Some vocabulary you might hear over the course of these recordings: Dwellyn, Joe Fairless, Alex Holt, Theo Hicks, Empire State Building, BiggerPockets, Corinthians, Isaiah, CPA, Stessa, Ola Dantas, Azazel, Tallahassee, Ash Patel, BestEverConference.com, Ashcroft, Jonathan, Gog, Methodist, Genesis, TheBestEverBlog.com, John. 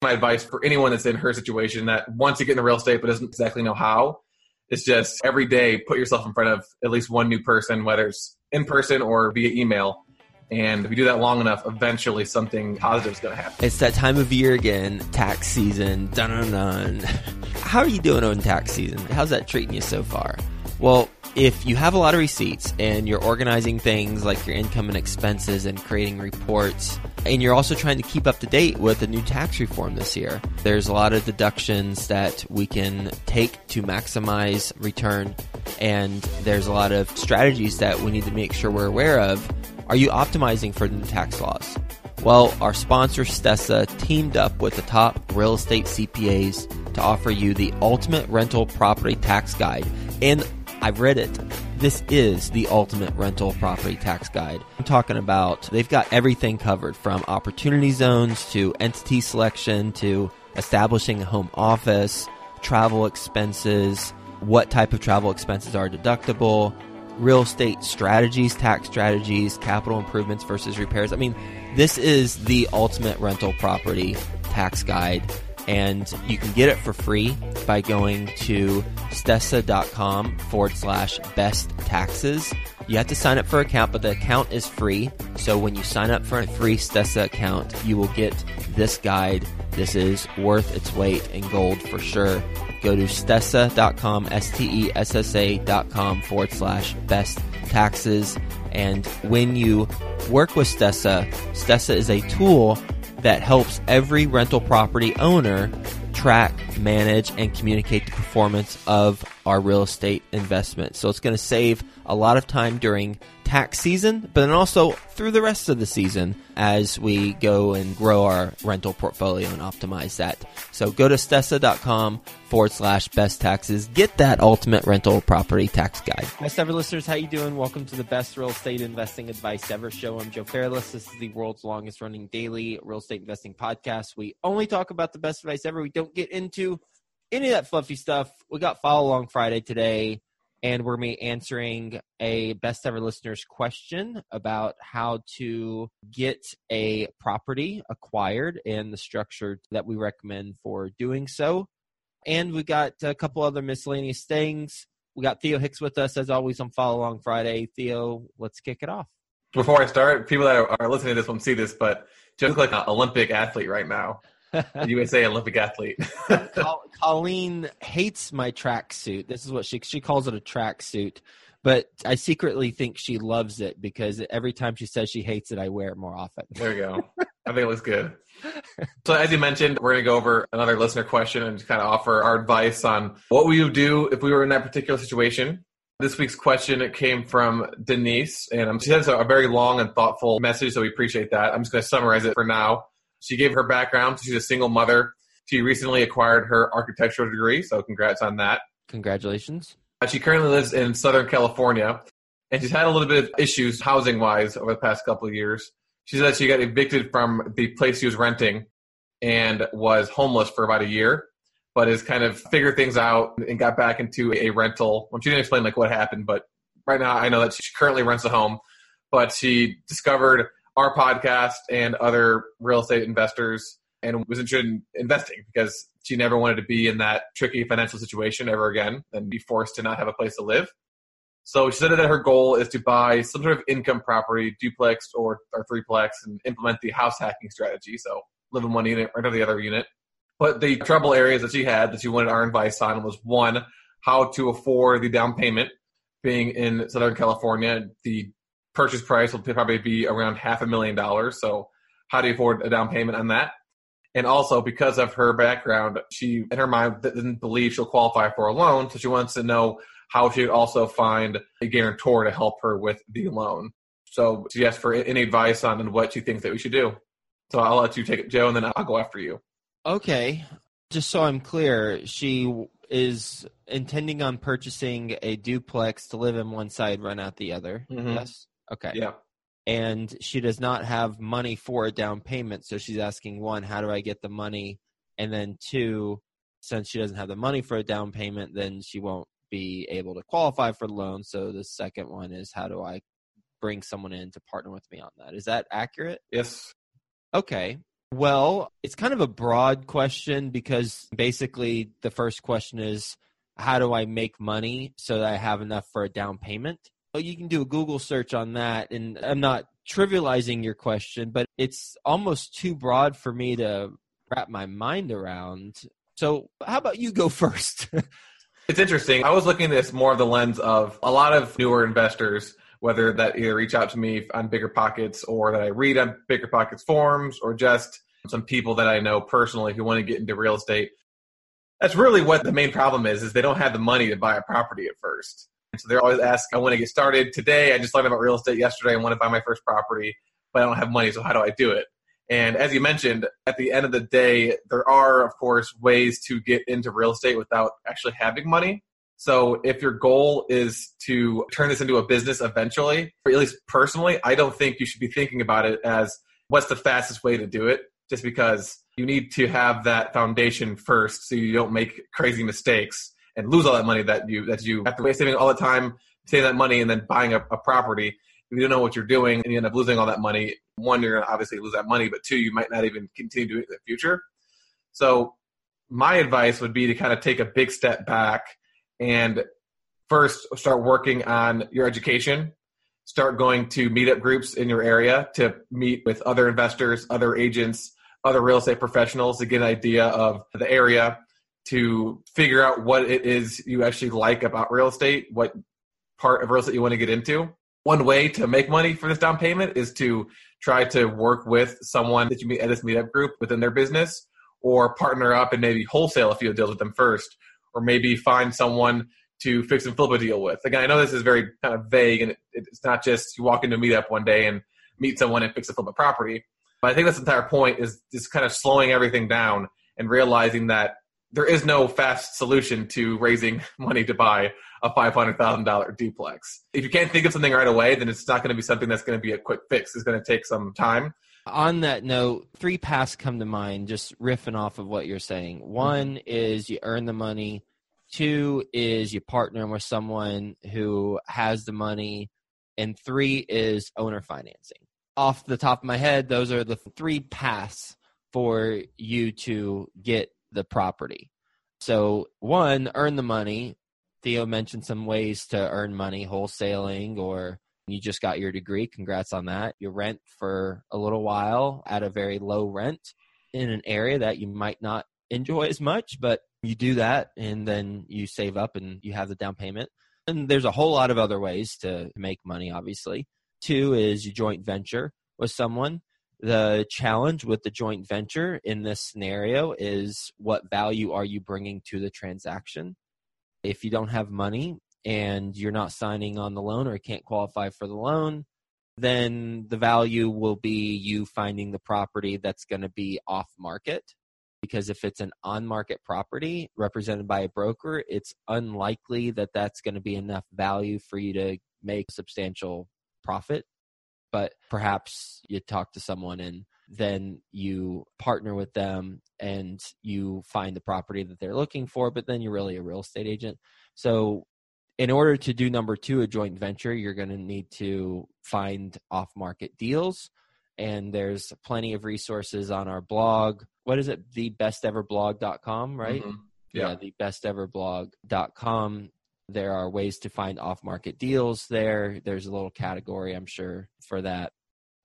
my advice for anyone that's in her situation that wants to get into real estate but doesn't exactly know how. It's just every day, put yourself in front of at least one new person, whether it's in person or via email. And if you do that long enough, eventually something positive is going to happen. It's that time of year again, tax season. Dun-dun-dun. How are you doing on tax season? How's that treating you so far? Well, if you have a lot of receipts and you're organizing things like your income and expenses and creating reports, and you're also trying to keep up to date with the new tax reform this year, there's a lot of deductions that we can take to maximize return, and there's a lot of strategies that we need to make sure we're aware of. Are you optimizing for the new tax laws? Well, our sponsor, Stessa, teamed up with the top real estate CPAs to offer you the ultimate rental property tax guide. And I've read it. This is the ultimate rental property tax guide. I'm talking about they've got everything covered from opportunity zones to entity selection to establishing a home office, travel expenses, what type of travel expenses are deductible, real estate strategies, tax strategies, capital improvements versus repairs. I mean, this is the ultimate rental property tax guide. And you can get it for free by going to stessa.com/best taxes. You have to sign up for an account, but the account is free. So when you sign up for a free Stessa account, you will get this guide. This is worth its weight in gold for sure. Go to stessa.com, stessa.com/best taxes. And when you work with Stessa, Stessa is a tool that helps every rental property owner track, manage, and communicate the performance of our real estate investment. So it's going to save a lot of time during tax season, but then also through the rest of the season as we go and grow our rental portfolio and optimize that. So go to stessa.com/best taxes. Get that ultimate rental property tax guide. Best Ever listeners, how you doing? Welcome to the Best Real Estate Investing Advice Ever show. I'm Joe Fairless. This is the world's longest running daily real estate investing podcast. We only talk about the best advice ever. We don't get into any of that fluffy stuff. We got Follow Along Friday today, and we're going to be answering a Best Ever listener's question about how to get a property acquired and the structure that we recommend for doing so. And we got a couple other miscellaneous things. We got Theo Hicks with us, as always, on Follow Along Friday. Theo, let's kick it off. Before I start, people that are listening to this won't see this, but Joe looks like an Olympic athlete right now. You would say Olympic athlete. Colleen hates my tracksuit. This is what she calls it, a tracksuit. But I secretly think she loves it because every time she says she hates it, I wear it more often. There you go. I think it looks good. So as you mentioned, we're going to go over another listener question and kind of offer our advice on what we would do if we were in that particular situation. This week's question, it came from Denise, and she has a very long and thoughtful message, so we appreciate that. I'm just going to summarize it for now. She gave her background. She's a single mother. She recently acquired her architectural degree, so congrats on that. Congratulations. She currently lives in Southern California, and she's had a little bit of issues housing-wise over the past couple of years. She said she got evicted from the place she was renting and was homeless for about a year, but has kind of figured things out and got back into a rental. Well, she didn't explain what happened, but right now I know that she currently rents a home, but she discovered our podcast and other real estate investors and was interested in investing because she never wanted to be in that tricky financial situation ever again and be forced to not have a place to live. So she said that her goal is to buy some sort of income property, duplex or threeplex, and implement the house hacking strategy. So live in one unit, rent out the other unit. But the trouble areas that she had that she wanted our advice on was, one, how to afford the down payment. Being in Southern California, the purchase price will probably be around $500,000. So how do you afford a down payment on that? And also, because of her background, she, in her mind, didn't believe she'll qualify for a loan. So she wants to know how she would also find a guarantor to help her with the loan. So she asked for any advice on what she thinks that we should do. So I'll let you take it, Joe, and then I'll go after you. Okay. Just so I'm clear, she is intending on purchasing a duplex to live in one side, rent out the other. Mm-hmm. Yes? Okay. Yeah. And she does not have money for a down payment. So she's asking, one, how do I get the money? And then two, since she doesn't have the money for a down payment, then she won't be able to qualify for the loan. So the second one is, how do I bring someone in to partner with me on that? Is that accurate? Yes. Okay. Well, it's kind of a broad question because basically the first question is, how do I make money so that I have enough for a down payment? Well, you can do a Google search on that, and I'm not trivializing your question, but it's almost too broad for me to wrap my mind around. So how about you go first? It's interesting. I was looking at this more of the lens of a lot of newer investors, whether that either reach out to me on BiggerPockets or that I read on BiggerPockets forums or just some people that I know personally who want to get into real estate. That's really what the main problem is they don't have the money to buy a property at first. And so they're always asking, I want to get started today. I just learned about real estate yesterday. I want to buy my first property, but I don't have money. So how do I do it? And as you mentioned, at the end of the day, there are, of course, ways to get into real estate without actually having money. So if your goal is to turn this into a business eventually, or at least personally, I don't think you should be thinking about it as what's the fastest way to do it, just because you need to have that foundation first so you don't make crazy mistakes and lose all that money that you have to waste saving all the time, saving that money and then buying a property. If you don't know what you're doing and you end up losing all that money, one, you're going to obviously lose that money, but two, you might not even continue doing it in the future. So my advice would be to kind of take a big step back and first start working on your education. Start going to meetup groups in your area to meet with other investors, other agents, other real estate professionals to get an idea of the area, to figure out what it is you actually like about real estate, what part of real estate you want to get into. One way to make money for this down payment is to try to work with someone that you meet at this meetup group within their business, or partner up and maybe wholesale a few deals with them first, or maybe find someone to fix and flip a deal with. Again, I know this is very kind of vague, and it's not just you walk into a meetup one day and meet someone and fix and flip a property. But I think that's the entire point, is just kind of slowing everything down and realizing that there is no fast solution to raising money to buy a $500,000 duplex. If you can't think of something right away, then it's not going to be something that's going to be a quick fix. It's going to take some time. On that note, three paths come to mind, just riffing off of what you're saying. One is you earn the money. Two is you partner with someone who has the money. And three is owner financing. Off the top of my head, those are the three paths for you to get the property. So one, earn the money. Theo mentioned some ways to earn money, wholesaling, or you just got your degree. Congrats on that. You rent for a little while at a very low rent in an area that you might not enjoy as much, but you do that and then you save up and you have the down payment. And there's a whole lot of other ways to make money, obviously. Two is you joint venture with someone. The challenge with the joint venture in this scenario is, what value are you bringing to the transaction? If you don't have money and you're not signing on the loan or can't qualify for the loan, then the value will be you finding the property that's going to be off market. Because if it's an on-market property represented by a broker, it's unlikely that that's going to be enough value for you to make substantial profit. But perhaps you talk to someone and then you partner with them and you find the property that they're looking for, but then you're really a real estate agent. So in order to do number two, a joint venture, you're going to need to find off-market deals. And there's plenty of resources on our blog. What is it? TheBestEverBlog.com, right? Mm-hmm. Yeah, TheBestEverBlog.com. There are ways to find off-market deals there. There's a little category, I'm sure, for that.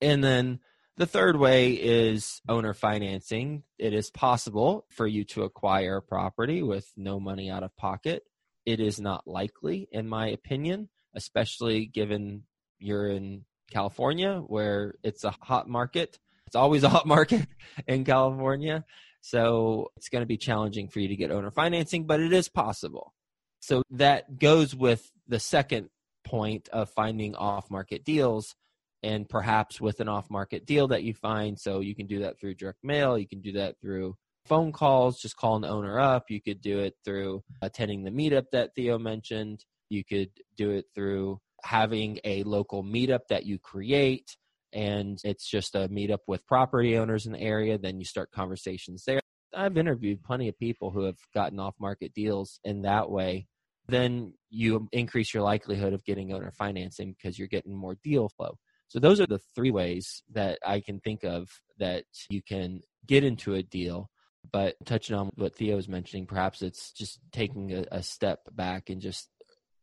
And then the third way is owner financing. It is possible for you to acquire a property with no money out of pocket. It is not likely, in my opinion, especially given you're in California, where it's a hot market. It's always a hot market in California. So it's going to be challenging for you to get owner financing, but it is possible. So that goes with the second point of finding off-market deals, and perhaps with an off-market deal that you find. So you can do that through direct mail. You can do that through phone calls, just call an owner up. You could do it through attending the meetup that Theo mentioned. You could do it through having a local meetup that you create, and it's just a meetup with property owners in the area. Then you start conversations there. I've interviewed plenty of people who have gotten off-market deals in that way. Then you increase your likelihood of getting owner financing because you're getting more deal flow. So those are the three ways that I can think of that you can get into a deal. But touching on what Theo was mentioning, perhaps it's just taking a step back and just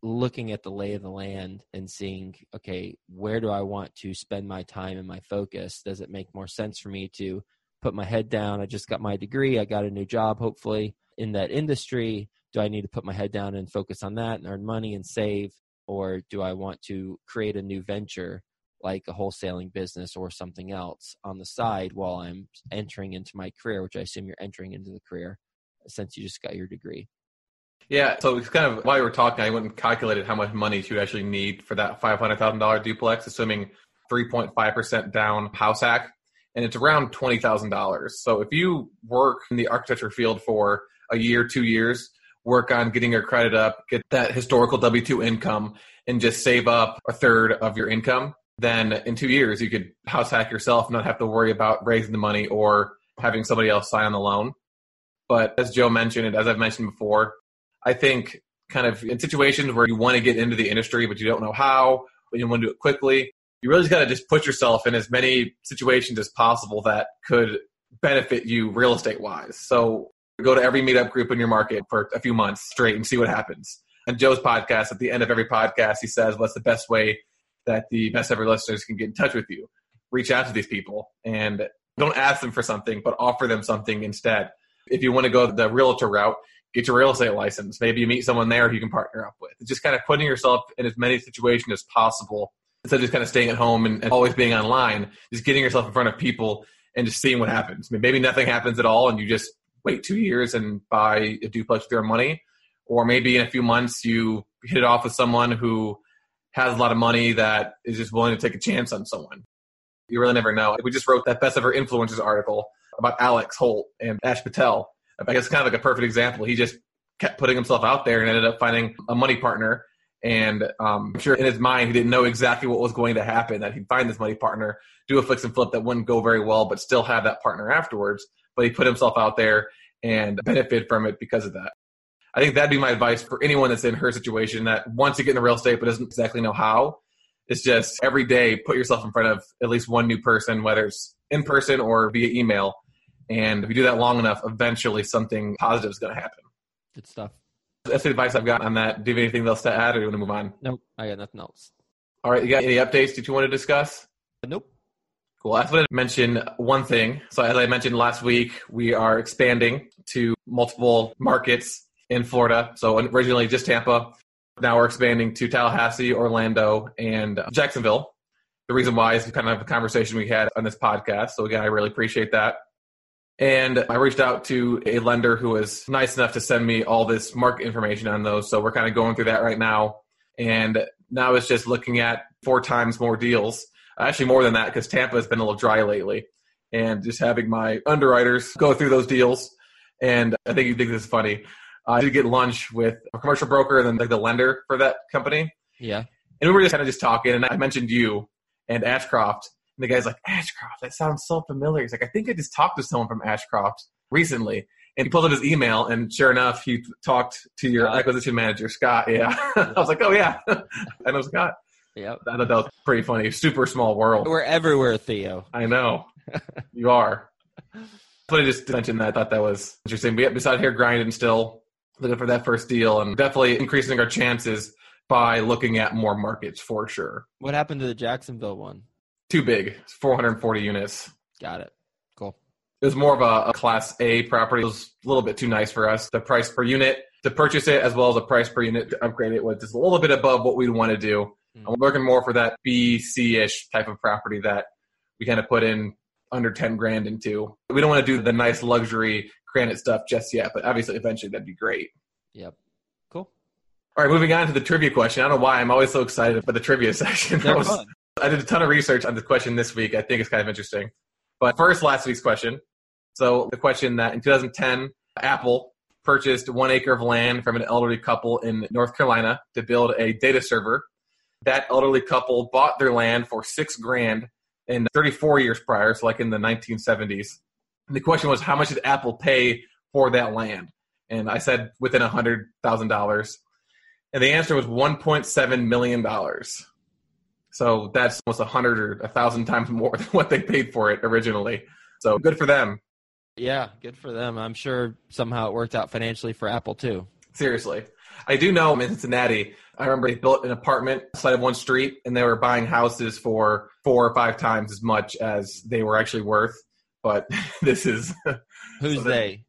looking at the lay of the land and seeing, okay, where do I want to spend my time and my focus? Does it make more sense for me to put my head down? I just got my degree. I got a new job, hopefully, in that industry. Do I need to put my head down and focus on that and earn money and save? Or do I want to create a new venture like a wholesaling business or something else on the side while I'm entering into my career, which I assume you're entering into the career since you just got your degree? Yeah. So it's kind of, while you were talking, I went and calculated how much money you actually need for that $500,000 duplex, assuming 3.5% down house hack. And it's around $20,000. So if you work in the architecture field for a year, 2 years, work on getting your credit up, get that historical W-2 income, and just save up a third of your income, then in 2 years, you could house hack yourself and not have to worry about raising the money or having somebody else sign on the loan. But as Joe mentioned, and as I've mentioned before, I think kind of in situations where you want to get into the industry, but you don't know how, but you want to do it quickly, you really just got to just put yourself in as many situations as possible that could benefit you real estate-wise. So go to every meetup group in your market for a few months straight and see what happens. On Joe's podcast, at the end of every podcast, he says, what's the best way that the best ever listeners can get in touch with you? Reach out to these people and don't ask them for something, but offer them something instead. If you want to go the realtor route, get your real estate license. Maybe you meet someone there who you can partner up with. It's just kind of putting yourself in as many situations as possible instead of just kind of staying at home and always being online, just getting yourself in front of people and just seeing what happens. I mean, maybe nothing happens at all and you just wait 2 years and buy a duplex with your money. Or maybe in a few months you hit it off with someone who has a lot of money that is just willing to take a chance on someone. You really never know. We just wrote that Best Ever Influencers article about Alex Holt and Ash Patel. I guess kind of like a perfect example. He just kept putting himself out there and ended up finding a money partner. And I'm sure in his mind, he didn't know exactly what was going to happen, that he'd find this money partner, do a fix and flip that wouldn't go very well, but still have that partner afterwards. But he put himself out there and benefited from it because of that. I think that'd be my advice for anyone that's in her situation that wants to get into real estate but doesn't exactly know how. It's just every day, put yourself in front of at least one new person, whether it's in person or via email. And if you do that long enough, eventually something positive is going to happen. Good stuff. That's the advice I've got on that. Do you have anything else to add or do you want to move on? Nope, I got nothing else. All right, you got any updates that you want to discuss? Nope. Cool. I just wanted to mention one thing. So as I mentioned last week, we are expanding to multiple markets in Florida. So originally just Tampa. Now we're expanding to Tallahassee, Orlando, and Jacksonville. The reason why is kind of a conversation we had on this podcast. So again, I really appreciate that. And I reached out to a lender who was nice enough to send me all this market information on those. So we're kind of going through that right now. And now it's just looking at 4 times more deals. Actually more than that because Tampa has been a little dry lately. And just having my underwriters go through those deals. And I think you think this is funny. I did get lunch with a commercial broker and then like the lender for that company. Yeah. And we were just kind of just talking. And I mentioned you and Ashcroft. And the guy's like, Ashcroft, that sounds so familiar. He's like, I think I just talked to someone from Ashcroft recently. And he pulled up his email, and sure enough, he talked to your acquisition manager, Scott. Yeah. I was like, oh, yeah. I know Scott. Yeah. I thought that was pretty funny. Super small world. We're everywhere, Theo. I know. You are. But I just mentioned that. I thought that was interesting. We just out here grinding still, looking for that first deal, and definitely increasing our chances by looking at more markets for sure. What happened to the Jacksonville one? Too big. It's 440 units. Got it. Cool. It was more of a Class A property. It was a little bit too nice for us. The price per unit to purchase it as well as the price per unit to upgrade it was just a little bit above what we'd want to do. Mm-hmm. I'm looking more for that B, C-ish type of property that we kind of put in under 10 grand into. We don't want to do the nice luxury granite stuff just yet, but obviously eventually that'd be great. Yep. Cool. All right, moving on to the trivia question. I don't know why I'm always so excited about the trivia section. That was fun. I did a ton of research on this question this week. I think it's kind of interesting. But first, last week's question. So the question that in 2010, Apple purchased 1 acre of land from an elderly couple in North Carolina to build a data server. That elderly couple bought their land for $6,000 in 34 years prior, so like in the 1970s. And the question was, how much did Apple pay for that land? And I said within $100,000. And the answer was $1.7 million. So that's almost 100 or 1,000 times more than what they paid for it originally. So good for them. Yeah, good for them. I'm sure somehow it worked out financially for Apple too. Seriously. I do know in Cincinnati, I remember they built an apartment side of one street and they were buying houses for 4 or 5 times as much as they were actually worth. But this is... Who's so they?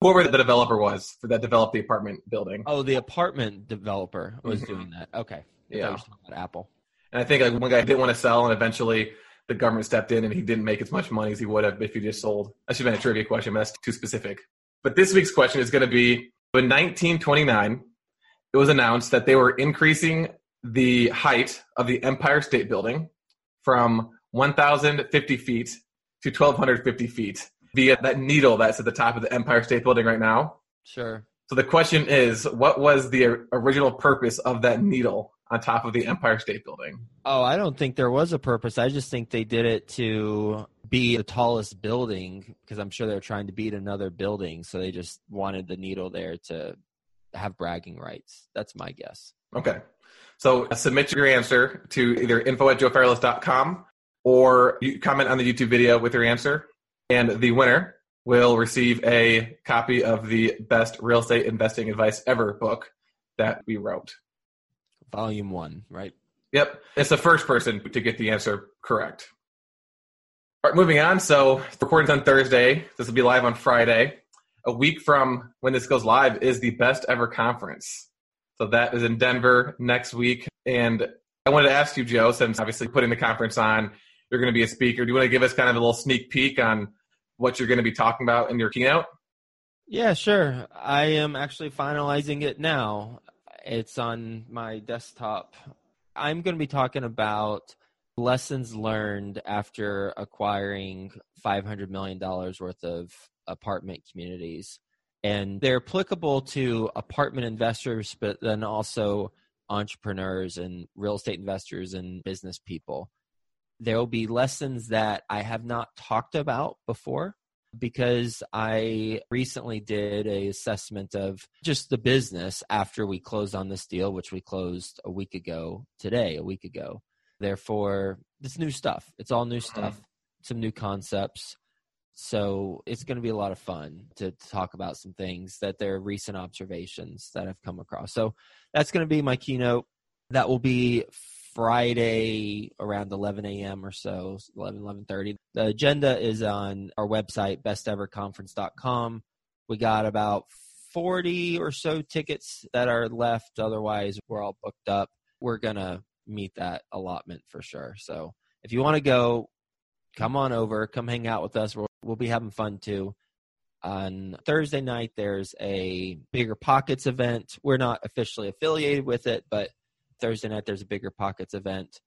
Whoever the developer was for that developed the apartment building. Oh, the apartment developer was doing that. Okay. Yeah. I was talking about Apple. And I think like one guy didn't want to sell and eventually the government stepped in and he didn't make as much money as he would have if he just sold. That should have been a trivia question, but that's too specific. But this week's question is going to be, in 1929, it was announced that they were increasing the height of the Empire State Building from 1,050 feet to 1,250 feet via that needle that's at the top of the Empire State Building right now. Sure. So the question is, what was the original purpose of that needle on top of the Empire State Building? Oh, I don't think there was a purpose. I just think they did it to be the tallest building because I'm sure they're trying to beat another building. So they just wanted the needle there to have bragging rights. That's my guess. Okay. So submit your answer to either info@joefairless.com or you comment on the YouTube video with your answer. And the winner will receive a copy of the Best Real Estate Investing Advice Ever book that we wrote. Volume 1, right? Yep. It's the first person to get the answer correct. All right, moving on. So recording's on Thursday. This will be live on Friday. A week from when this goes live is the Best Ever Conference. So that is in Denver next week. And I wanted to ask you, Joe, since obviously putting the conference on, you're going to be a speaker. Do you want to give us kind of a little sneak peek on what you're going to be talking about in your keynote? Yeah, sure. I am actually finalizing it now. It's on my desktop. I'm going to be talking about lessons learned after acquiring $500 million worth of apartment communities. And they're applicable to apartment investors, but then also entrepreneurs and real estate investors and business people. There will be lessons that I have not talked about before, because I recently did an assessment of just the business after we closed on this deal, which we closed a week ago today, Therefore, it's new stuff. It's all new stuff, some new concepts. So it's going to be a lot of fun to talk about some things that they're recent observations that I've come across. So that's going to be my keynote. That will be Friday around 11 a.m. or so, 11:30. The agenda is on our website, BestEverConference.com. We got about 40 or so tickets that are left. Otherwise, we're all booked up. We're going to meet that allotment for sure. So if you want to go, come on over, come hang out with us. We'll be having fun too. On Thursday night, there's a BiggerPockets event. We're not officially affiliated with it, but Thursday night, there's a BiggerPockets event.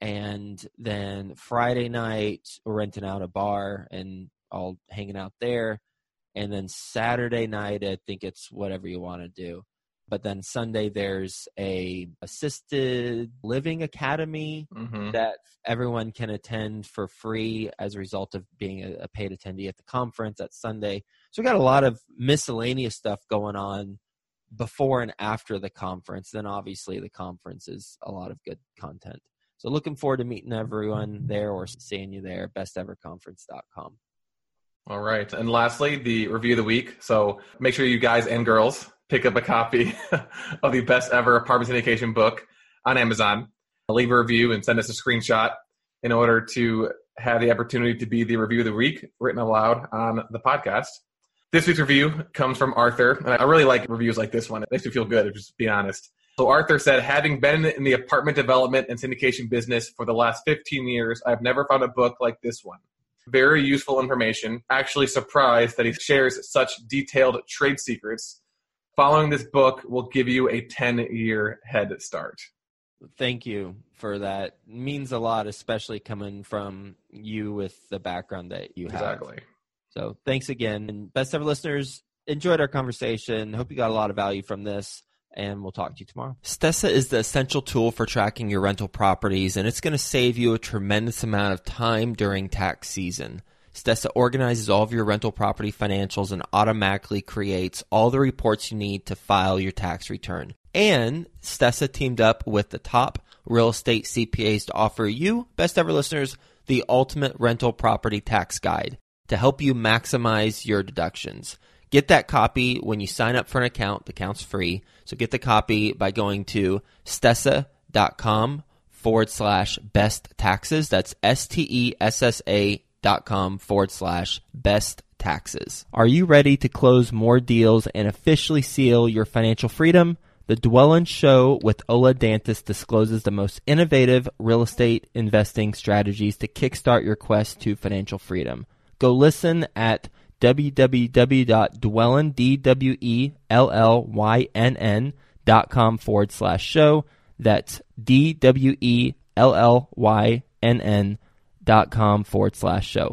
And then Friday night, we're renting out a bar and all hanging out there. And then Saturday night, I think it's whatever you want to do. But then Sunday, there's a assisted living academy that everyone can attend for free as a result of being a paid attendee at the conference. That's Sunday. So we got a lot of miscellaneous stuff going on before and after the conference. Then obviously the conference is a lot of good content. So looking forward to meeting everyone there or seeing you there, besteverconference.com. All right. And lastly, the review of the week. So make sure you guys and girls pick up a copy of the Best Ever Apartment Syndication book on Amazon. Leave a review and send us a screenshot in order to have the opportunity to be the review of the week written aloud on the podcast. This week's review comes from Arthur. And I really like reviews like this one. It makes me feel good, just being honest. So Arthur said, having been in the apartment development and syndication business for the last 15 years, I've never found a book like this one. Very useful information. Actually surprised that he shares such detailed trade secrets. Following this book will give you a 10-year head start. Thank you for that. It means a lot, especially coming from you with the background that you have. Exactly. So thanks again. And Best Ever listeners, enjoyed our conversation. Hope you got a lot of value from this. And we'll talk to you tomorrow. Stessa is the essential tool for tracking your rental properties, and it's going to save you a tremendous amount of time during tax season. Stessa organizes all of your rental property financials and automatically creates all the reports you need to file your tax return. And Stessa teamed up with the top real estate CPAs to offer you, Best Ever listeners, the ultimate rental property tax guide to help you maximize your deductions. Get that copy when you sign up for an account. The account's free. So get the copy by going to stessa.com/best taxes. That's STESSA.com/best taxes. Are you ready to close more deals and officially seal your financial freedom? The Dwellyn Show with Ola Dantas discloses the most innovative real estate investing strategies to kickstart your quest to financial freedom. Go listen at www.dwellyn.com/show. That's DWELLYNN.com/show.